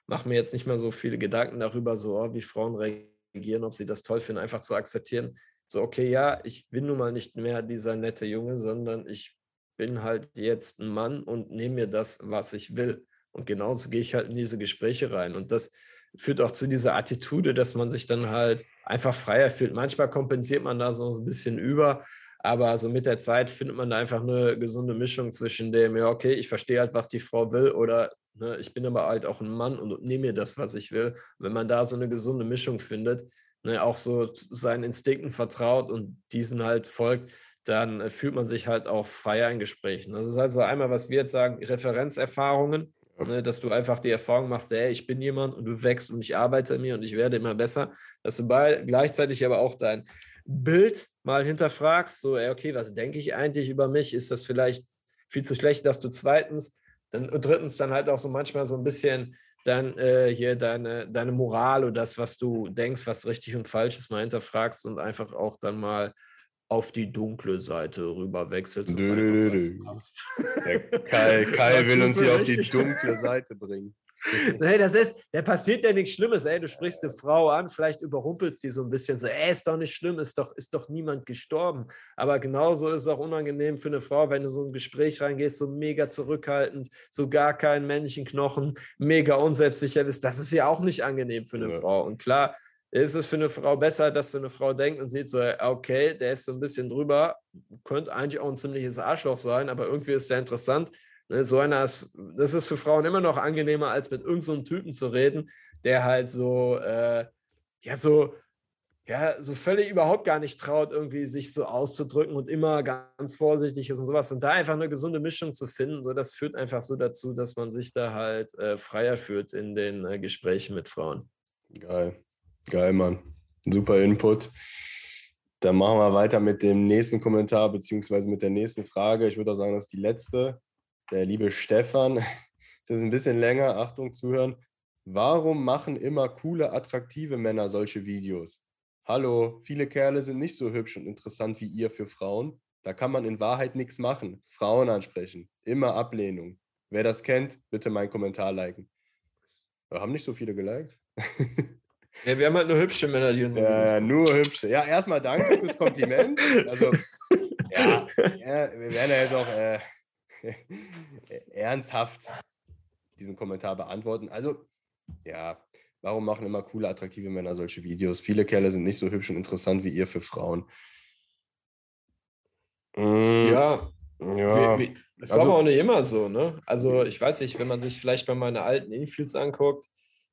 mache mir jetzt nicht mal so viele Gedanken darüber, so wie Frauen reagieren, ob sie das toll finden, einfach zu akzeptieren, so okay, ja, ich bin nun mal nicht mehr dieser nette Junge, sondern ich bin halt jetzt ein Mann und nehme mir das, was ich will. Und genauso gehe ich halt in diese Gespräche rein und das führt auch zu dieser Attitüde, dass man sich dann halt einfach freier fühlt. Manchmal kompensiert man da so ein bisschen über, aber so mit der Zeit findet man da einfach eine gesunde Mischung zwischen dem, ja okay, ich verstehe halt, was die Frau will oder Ne? Ich bin aber halt auch ein Mann und nehme mir das, was ich will. Wenn man da so eine gesunde Mischung findet, ne, auch so seinen Instinkten vertraut und diesen halt folgt, dann fühlt man sich halt auch freier in Gesprächen. Das ist halt so einmal, was wir jetzt sagen, Referenzerfahrungen, ne, dass du einfach die Erfahrung machst, hey, ich bin jemand und du wächst und ich arbeite an mir und ich werde immer besser, dass du gleichzeitig aber auch dein Bild mal hinterfragst, so, ey, okay, was denke ich eigentlich über mich? Ist das vielleicht viel zu schlecht, dass du zweitens dann, und drittens dann halt auch so manchmal so ein bisschen dann hier deine Moral oder das, was du denkst, was richtig und falsch ist, mal hinterfragst und einfach auch dann mal auf die dunkle Seite rüber wechselst. Kai will uns hier auf die dunkle Seite bringen. Nee, das ist, da passiert ja nichts Schlimmes, ey, du sprichst eine Frau an, vielleicht überrumpelst die so ein bisschen, so, ey, ist doch nicht schlimm, ist doch niemand gestorben, aber genauso ist es auch unangenehm für eine Frau, wenn du so ein Gespräch reingehst, so mega zurückhaltend, so gar kein Menschenknochen, mega unselbstsicher bist, das ist ja auch nicht angenehm für eine Frau und klar, ist es für eine Frau besser, dass so eine Frau denkt und sieht so, okay, der ist so ein bisschen drüber, könnte eigentlich auch ein ziemliches Arschloch sein, aber irgendwie ist der interessant. So einer ist, das ist für Frauen immer noch angenehmer, als mit irgend so einem Typen zu reden, der halt so, so völlig überhaupt gar nicht traut, irgendwie sich so auszudrücken und immer ganz vorsichtig ist und sowas. Und da einfach eine gesunde Mischung zu finden, so, das führt einfach so dazu, dass man sich da halt freier fühlt in den Gesprächen mit Frauen. Geil, Mann. Super Input. Dann machen wir weiter mit dem nächsten Kommentar, beziehungsweise mit der nächsten Frage. Ich würde auch sagen, das ist die letzte. Der liebe Stefan, das ist ein bisschen länger, Achtung, zuhören. Warum machen immer coole, attraktive Männer solche Videos? Hallo, viele Kerle sind nicht so hübsch und interessant wie ihr für Frauen. Da kann man in Wahrheit nichts machen. Frauen ansprechen, immer Ablehnung. Wer das kennt, bitte meinen Kommentar liken. Wir haben nicht so viele geliked. Ja, wir haben halt nur hübsche Männer, die uns nur hübsche. Ja, erstmal danke fürs Kompliment. Also, wir werden ja jetzt auch ernsthaft diesen Kommentar beantworten. Also, ja, warum machen immer coole, attraktive Männer solche Videos? Viele Kerle sind nicht so hübsch und interessant wie ihr für Frauen. Das war aber auch nicht immer so, ne? Also, ich weiß nicht, wenn man sich vielleicht mal meine alten Infields anguckt,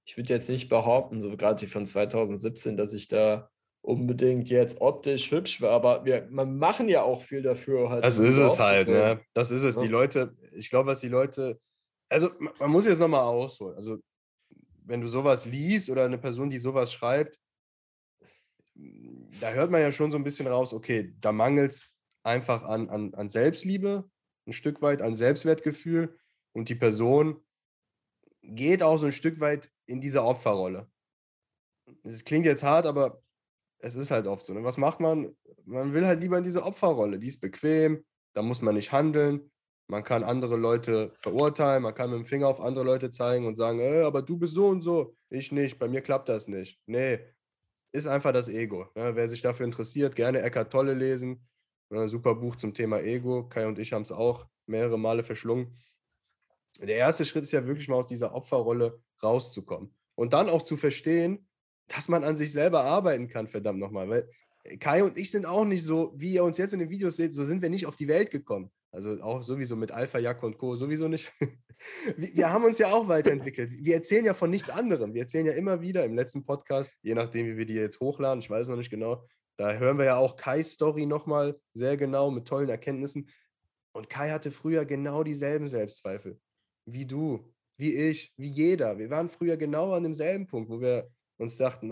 ich würde jetzt nicht behaupten, so gerade die von 2017, dass ich da unbedingt jetzt optisch hübsch war, aber man machen ja auch viel dafür. Halt, das ist es halt, ne? Das ist es. Ja. Die Leute, ich glaube, was die Leute, also man muss jetzt nochmal ausholen, also wenn du sowas liest oder eine Person, die sowas schreibt, da hört man ja schon so ein bisschen raus, okay, da mangelt es einfach an Selbstliebe, ein Stück weit an Selbstwertgefühl und die Person geht auch so ein Stück weit in diese Opferrolle. Es klingt jetzt hart, aber es ist halt oft so. Ne? Was macht man? Man will halt lieber in diese Opferrolle. Die ist bequem, da muss man nicht handeln. Man kann andere Leute verurteilen, man kann mit dem Finger auf andere Leute zeigen und sagen, aber du bist so und so, ich nicht, bei mir klappt das nicht. Nee, ist einfach das Ego. Ne? Wer sich dafür interessiert, gerne Eckart Tolle lesen. Super Buch zum Thema Ego. Kai und ich haben es auch mehrere Male verschlungen. Der erste Schritt ist ja wirklich mal aus dieser Opferrolle rauszukommen. Und dann auch zu verstehen, dass man an sich selber arbeiten kann, verdammt nochmal. Weil Kai und ich sind auch nicht so, wie ihr uns jetzt in den Videos seht, so sind wir nicht auf die Welt gekommen. Also auch sowieso mit Alpha, Jack und Co. sowieso nicht. Wir haben uns ja auch weiterentwickelt. Wir erzählen ja von nichts anderem. Wir erzählen ja immer wieder im letzten Podcast, je nachdem, wie wir die jetzt hochladen, ich weiß noch nicht genau, da hören wir ja auch Kais Story nochmal sehr genau mit tollen Erkenntnissen. Und Kai hatte früher genau dieselben Selbstzweifel. Wie du, wie ich, wie jeder. Wir waren früher genau an demselben Punkt, wo wir uns dachten,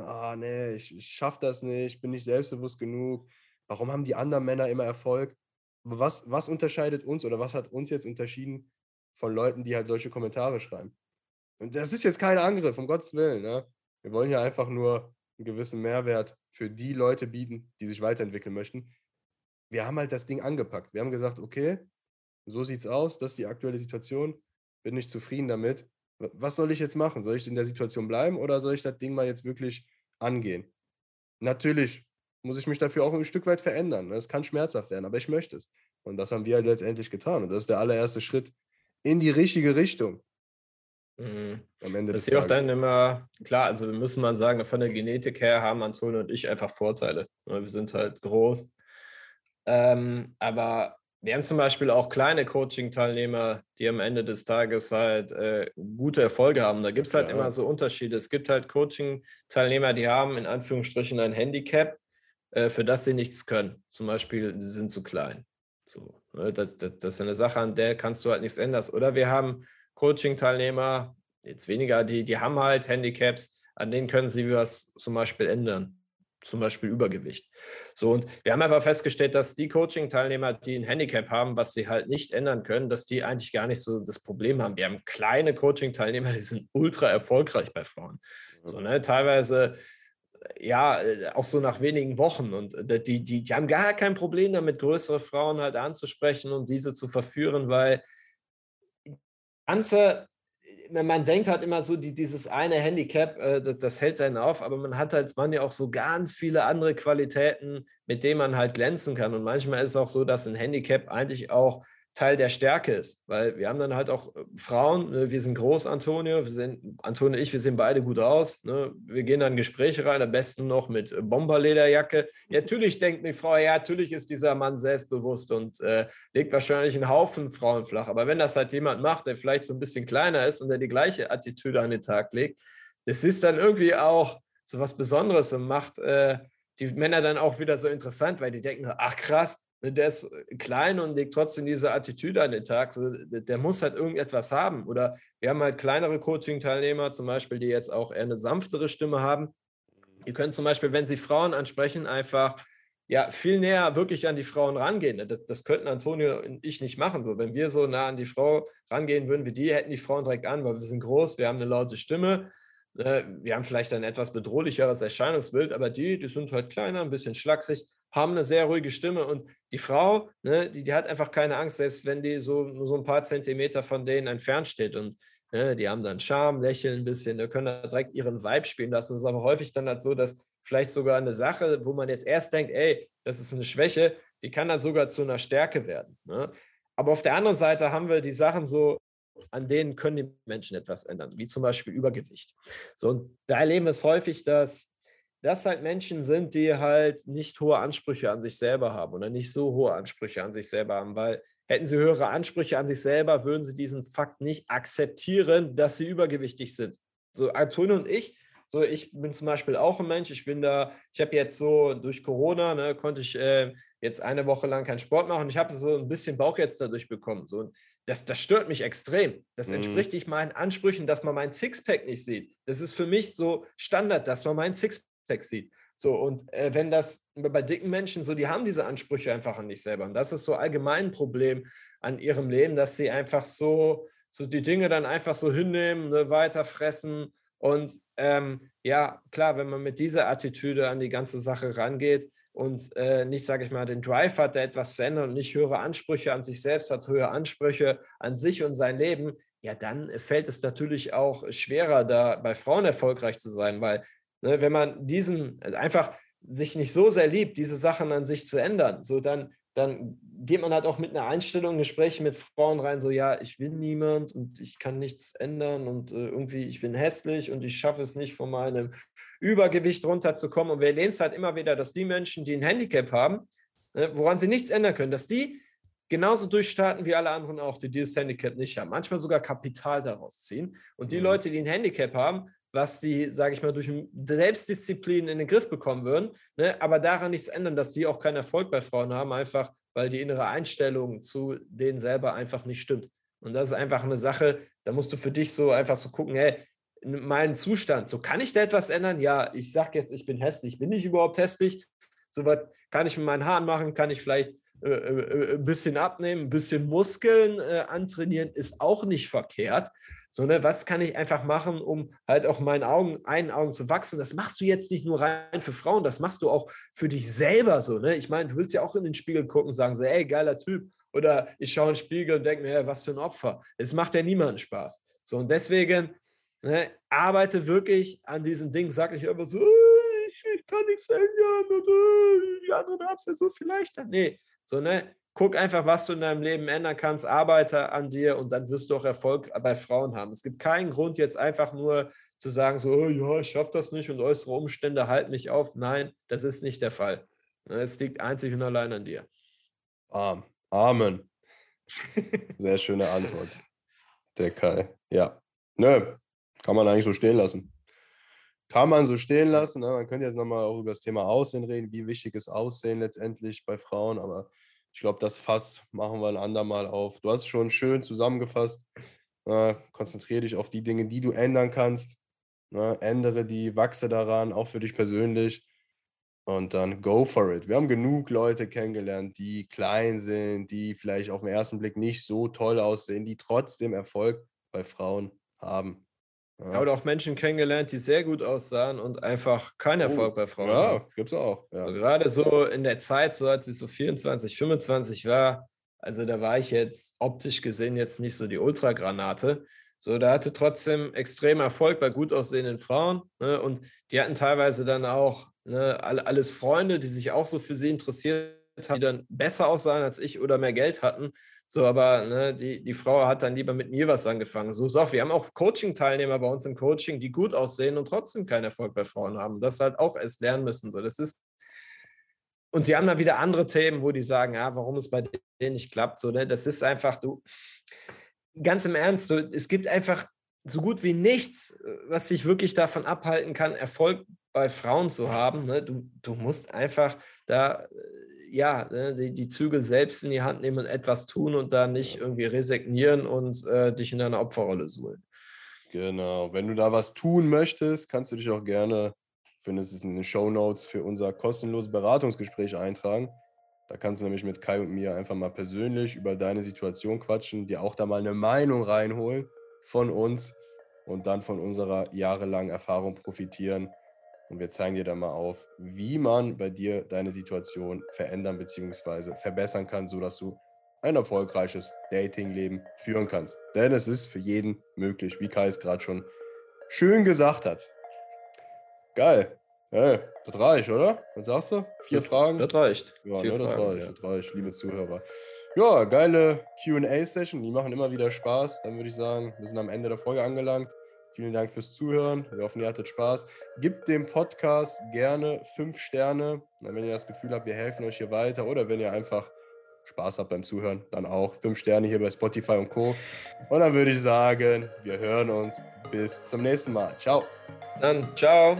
ich schaffe das nicht, bin nicht selbstbewusst genug. Warum haben die anderen Männer immer Erfolg? Aber was unterscheidet uns oder was hat uns jetzt unterschieden von Leuten, die halt solche Kommentare schreiben? Und das ist jetzt kein Angriff, um Gottes Willen. Ne? Wir wollen hier einfach nur einen gewissen Mehrwert für die Leute bieten, die sich weiterentwickeln möchten. Wir haben halt das Ding angepackt. Wir haben gesagt, okay, so sieht's aus, das ist die aktuelle Situation, bin nicht zufrieden damit. Was soll ich jetzt machen? Soll ich in der Situation bleiben oder soll ich das Ding mal jetzt wirklich angehen? Natürlich muss ich mich dafür auch ein Stück weit verändern. Es kann schmerzhaft werden, aber ich möchte es. Und das haben wir halt letztendlich getan. Und das ist der allererste Schritt in die richtige Richtung. Mhm. Am Ende das ist ja auch dann immer, klar, also wir müssen mal sagen, von der Genetik her haben Antonio und ich einfach Vorteile. Wir sind halt groß. Aber Wir haben zum Beispiel auch kleine Coaching-Teilnehmer, die am Ende des Tages halt gute Erfolge haben. Da gibt es halt immer so Unterschiede. Es gibt halt Coaching-Teilnehmer, die haben in Anführungsstrichen ein Handicap, für das sie nichts können. Zum Beispiel, sie sind zu klein. So, ne? Das ist eine Sache, an der kannst du halt nichts ändern. Oder wir haben Coaching-Teilnehmer, jetzt weniger, die haben halt Handicaps, an denen können sie was zum Beispiel ändern. Zum Beispiel Übergewicht. So, und wir haben einfach festgestellt, dass die Coaching-Teilnehmer, die ein Handicap haben, was sie halt nicht ändern können, dass die eigentlich gar nicht so das Problem haben. Wir haben kleine Coaching-Teilnehmer, die sind ultra erfolgreich bei Frauen. So, ne, teilweise, ja, auch so nach wenigen Wochen. Und die haben gar kein Problem damit, größere Frauen halt anzusprechen und diese zu verführen, weil man denkt halt immer so, dieses eine Handicap, das hält einen auf, aber man hat als Mann ja auch so ganz viele andere Qualitäten, mit denen man halt glänzen kann. Und manchmal ist es auch so, dass ein Handicap eigentlich auch Teil der Stärke ist, weil wir haben dann halt auch Frauen, wir sind groß, Antonio und ich, wir sehen beide gut aus, ne? Wir gehen dann in Gespräche rein, am besten noch mit Bomberlederjacke. Ja, natürlich denkt die Frau, ja, natürlich ist dieser Mann selbstbewusst und legt wahrscheinlich einen Haufen Frauen flach, aber wenn das halt jemand macht, der vielleicht so ein bisschen kleiner ist und der die gleiche Attitüde an den Tag legt, das ist dann irgendwie auch so was Besonderes und macht die Männer dann auch wieder so interessant, weil die denken, ach krass, der ist klein und legt trotzdem diese Attitüde an den Tag, so, der muss halt irgendetwas haben. Oder wir haben halt kleinere Coaching-Teilnehmer zum Beispiel, die jetzt auch eher eine sanftere Stimme haben. Die können zum Beispiel, wenn sie Frauen ansprechen, einfach ja viel näher wirklich an die Frauen rangehen. Das könnten Antonio und ich nicht machen. So, wenn wir so nah an die Frau rangehen würden wie die, hätten die Frauen direkt an, weil wir sind groß, wir haben eine laute Stimme. Wir haben vielleicht ein etwas bedrohlicheres Erscheinungsbild, aber die sind halt kleiner, ein bisschen schlaksig, haben eine sehr ruhige Stimme und die Frau, ne, die hat einfach keine Angst, selbst wenn die so ein paar Zentimeter von denen entfernt steht und ne, die haben dann Charme, lächeln ein bisschen, die können da direkt ihren Vibe spielen lassen. Das ist aber häufig dann halt so, dass vielleicht sogar eine Sache, wo man jetzt erst denkt, ey, das ist eine Schwäche, die kann dann sogar zu einer Stärke werden. Ne? Aber auf der anderen Seite haben wir die Sachen so, an denen können die Menschen etwas ändern, wie zum Beispiel Übergewicht. So, und da erleben wir es häufig, dass das halt Menschen sind, die halt nicht hohe Ansprüche an sich selber haben oder nicht so hohe Ansprüche an sich selber haben, weil hätten sie höhere Ansprüche an sich selber, würden sie diesen Fakt nicht akzeptieren, dass sie übergewichtig sind. So Antonio und ich, so ich bin zum Beispiel auch ein Mensch, ich habe jetzt so durch Corona, ne, konnte ich jetzt eine Woche lang keinen Sport machen, ich habe so ein bisschen Bauch jetzt dadurch bekommen, so das stört mich extrem. Das entspricht nicht meinen Ansprüchen, dass man meinen Sixpack nicht sieht. Das ist für mich so Standard, dass man meinen Sixpack sieht. So, und wenn das bei dicken Menschen so, die haben diese Ansprüche einfach an dich selber. Und das ist so allgemein ein Problem an ihrem Leben, dass sie einfach so die Dinge dann einfach so hinnehmen, ne, weiter fressen. Und ja, klar, wenn man mit dieser Attitüde an die ganze Sache rangeht und nicht, sage ich mal, den Drive hat, der etwas zu ändern und nicht höhere Ansprüche an sich selbst hat, höhere Ansprüche an sich und sein Leben, ja, dann fällt es natürlich auch schwerer, da bei Frauen erfolgreich zu sein, weil wenn man einfach sich nicht so sehr liebt, diese Sachen an sich zu ändern, so dann geht man halt auch mit einer Einstellung in Gespräche mit Frauen rein, so ja, ich bin niemand und ich kann nichts ändern und irgendwie ich bin hässlich und ich schaffe es nicht, von meinem Übergewicht runterzukommen. Und wir erleben es halt immer wieder, dass die Menschen, die ein Handicap haben, woran sie nichts ändern können, dass die genauso durchstarten wie alle anderen auch, die dieses Handicap nicht haben. Manchmal sogar Kapital daraus ziehen. Und die Leute, die ein Handicap haben, was die, sage ich mal, durch Selbstdisziplin in den Griff bekommen würden, ne, aber daran nichts ändern, dass die auch keinen Erfolg bei Frauen haben, einfach weil die innere Einstellung zu denen selber einfach nicht stimmt. Und das ist einfach eine Sache, da musst du für dich so einfach so gucken, hey, mein Zustand, so kann ich da etwas ändern? Ja, ich sage jetzt, ich bin hässlich, bin ich überhaupt hässlich? So was kann ich mit meinen Haaren machen, kann ich vielleicht ein bisschen abnehmen, ein bisschen Muskeln antrainieren, ist auch nicht verkehrt. Sondern was kann ich einfach machen, um halt auch meinen Augen zu wachsen? Das machst du jetzt nicht nur rein für Frauen, das machst du auch für dich selber so. Ne? Ich meine, du willst ja auch in den Spiegel gucken und sagen so, ey, geiler Typ. Oder ich schaue in den Spiegel und denke mir, ey, was für ein Opfer. Es macht ja niemandem Spaß. So, und deswegen arbeite wirklich an diesen Dingen, sage ich immer so, ich kann nichts ändern, die anderen haben es ja so viel leichter. Nee, so, ne? Guck einfach, was du in deinem Leben ändern kannst, arbeite an dir und dann wirst du auch Erfolg bei Frauen haben. Es gibt keinen Grund, jetzt einfach nur zu sagen, so, oh, ja, ich schaffe das nicht und äußere Umstände halten mich auf. Nein, das ist nicht der Fall. Es liegt einzig und allein an dir. Amen. Sehr schöne Antwort, der Kai. Ja, nö, kann man eigentlich so stehen lassen. Kann man so stehen lassen. Ne? Man könnte jetzt nochmal auch über das Thema Aussehen reden, wie wichtig ist Aussehen letztendlich bei Frauen, aber ich glaube, das Fass machen wir ein andermal auf. Du hast es schon schön zusammengefasst. Konzentriere dich auf die Dinge, die du ändern kannst. Ne? Ändere die, wachse daran, auch für dich persönlich. Und dann go for it. Wir haben genug Leute kennengelernt, die klein sind, die vielleicht auf den ersten Blick nicht so toll aussehen, die trotzdem Erfolg bei Frauen haben. Ja. Ich habe auch Menschen kennengelernt, die sehr gut aussahen und einfach keinen Erfolg bei Frauen haben. Ja, gibt es auch. Ja. Also gerade so in der Zeit, so als ich so 24, 25 war, also da war ich jetzt optisch gesehen jetzt nicht so die Ultragranate. So, da hatte trotzdem extrem Erfolg bei gut aussehenden Frauen, ne? Und die hatten teilweise dann auch, ne, alles Freunde, die sich auch so für sie interessiert haben, die dann besser aussahen als ich oder mehr Geld hatten. So, aber ne, die Frau hat dann lieber mit mir was angefangen. So ist auch, wir haben auch Coaching-Teilnehmer bei uns im Coaching, die gut aussehen und trotzdem keinen Erfolg bei Frauen haben. Das halt auch erst lernen müssen. So, das ist. Und die haben dann wieder andere Themen, wo die sagen, ja, warum es bei denen nicht klappt. So, ne? Das ist einfach, du, ganz im Ernst, so, es gibt einfach so gut wie nichts, was dich wirklich davon abhalten kann, Erfolg bei Frauen zu haben. Ne? Du musst einfach da, ja, die Zügel selbst in die Hand nehmen und etwas tun und da nicht irgendwie resignieren und dich in deine Opferrolle suhlen. Genau. Wenn du da was tun möchtest, kannst du dich auch gerne, findest es in den Shownotes, für unser kostenloses Beratungsgespräch eintragen. Da kannst du nämlich mit Kai und mir einfach mal persönlich über deine Situation quatschen, dir auch da mal eine Meinung reinholen von uns und dann von unserer jahrelangen Erfahrung profitieren. Und wir zeigen dir dann mal auf, wie man bei dir deine Situation verändern bzw. verbessern kann, sodass du ein erfolgreiches Datingleben führen kannst. Denn es ist für jeden möglich, wie Kai es gerade schon schön gesagt hat. Geil. Hey, das reicht, oder? Was sagst du? 4 Fragen? Das reicht. Ja, ne, das Fragen, reicht, ja. Das reicht, liebe Zuhörer. Ja, geile Q&A-Session. Die machen immer wieder Spaß. Dann würde ich sagen, wir sind am Ende der Folge angelangt. Vielen Dank fürs Zuhören. Wir hoffen, ihr hattet Spaß. Gebt dem Podcast gerne 5 Sterne. Wenn ihr das Gefühl habt, wir helfen euch hier weiter. Oder wenn ihr einfach Spaß habt beim Zuhören, dann auch 5 Sterne hier bei Spotify und Co. Und dann würde ich sagen, wir hören uns. Bis zum nächsten Mal. Ciao. Bis dann. Ciao.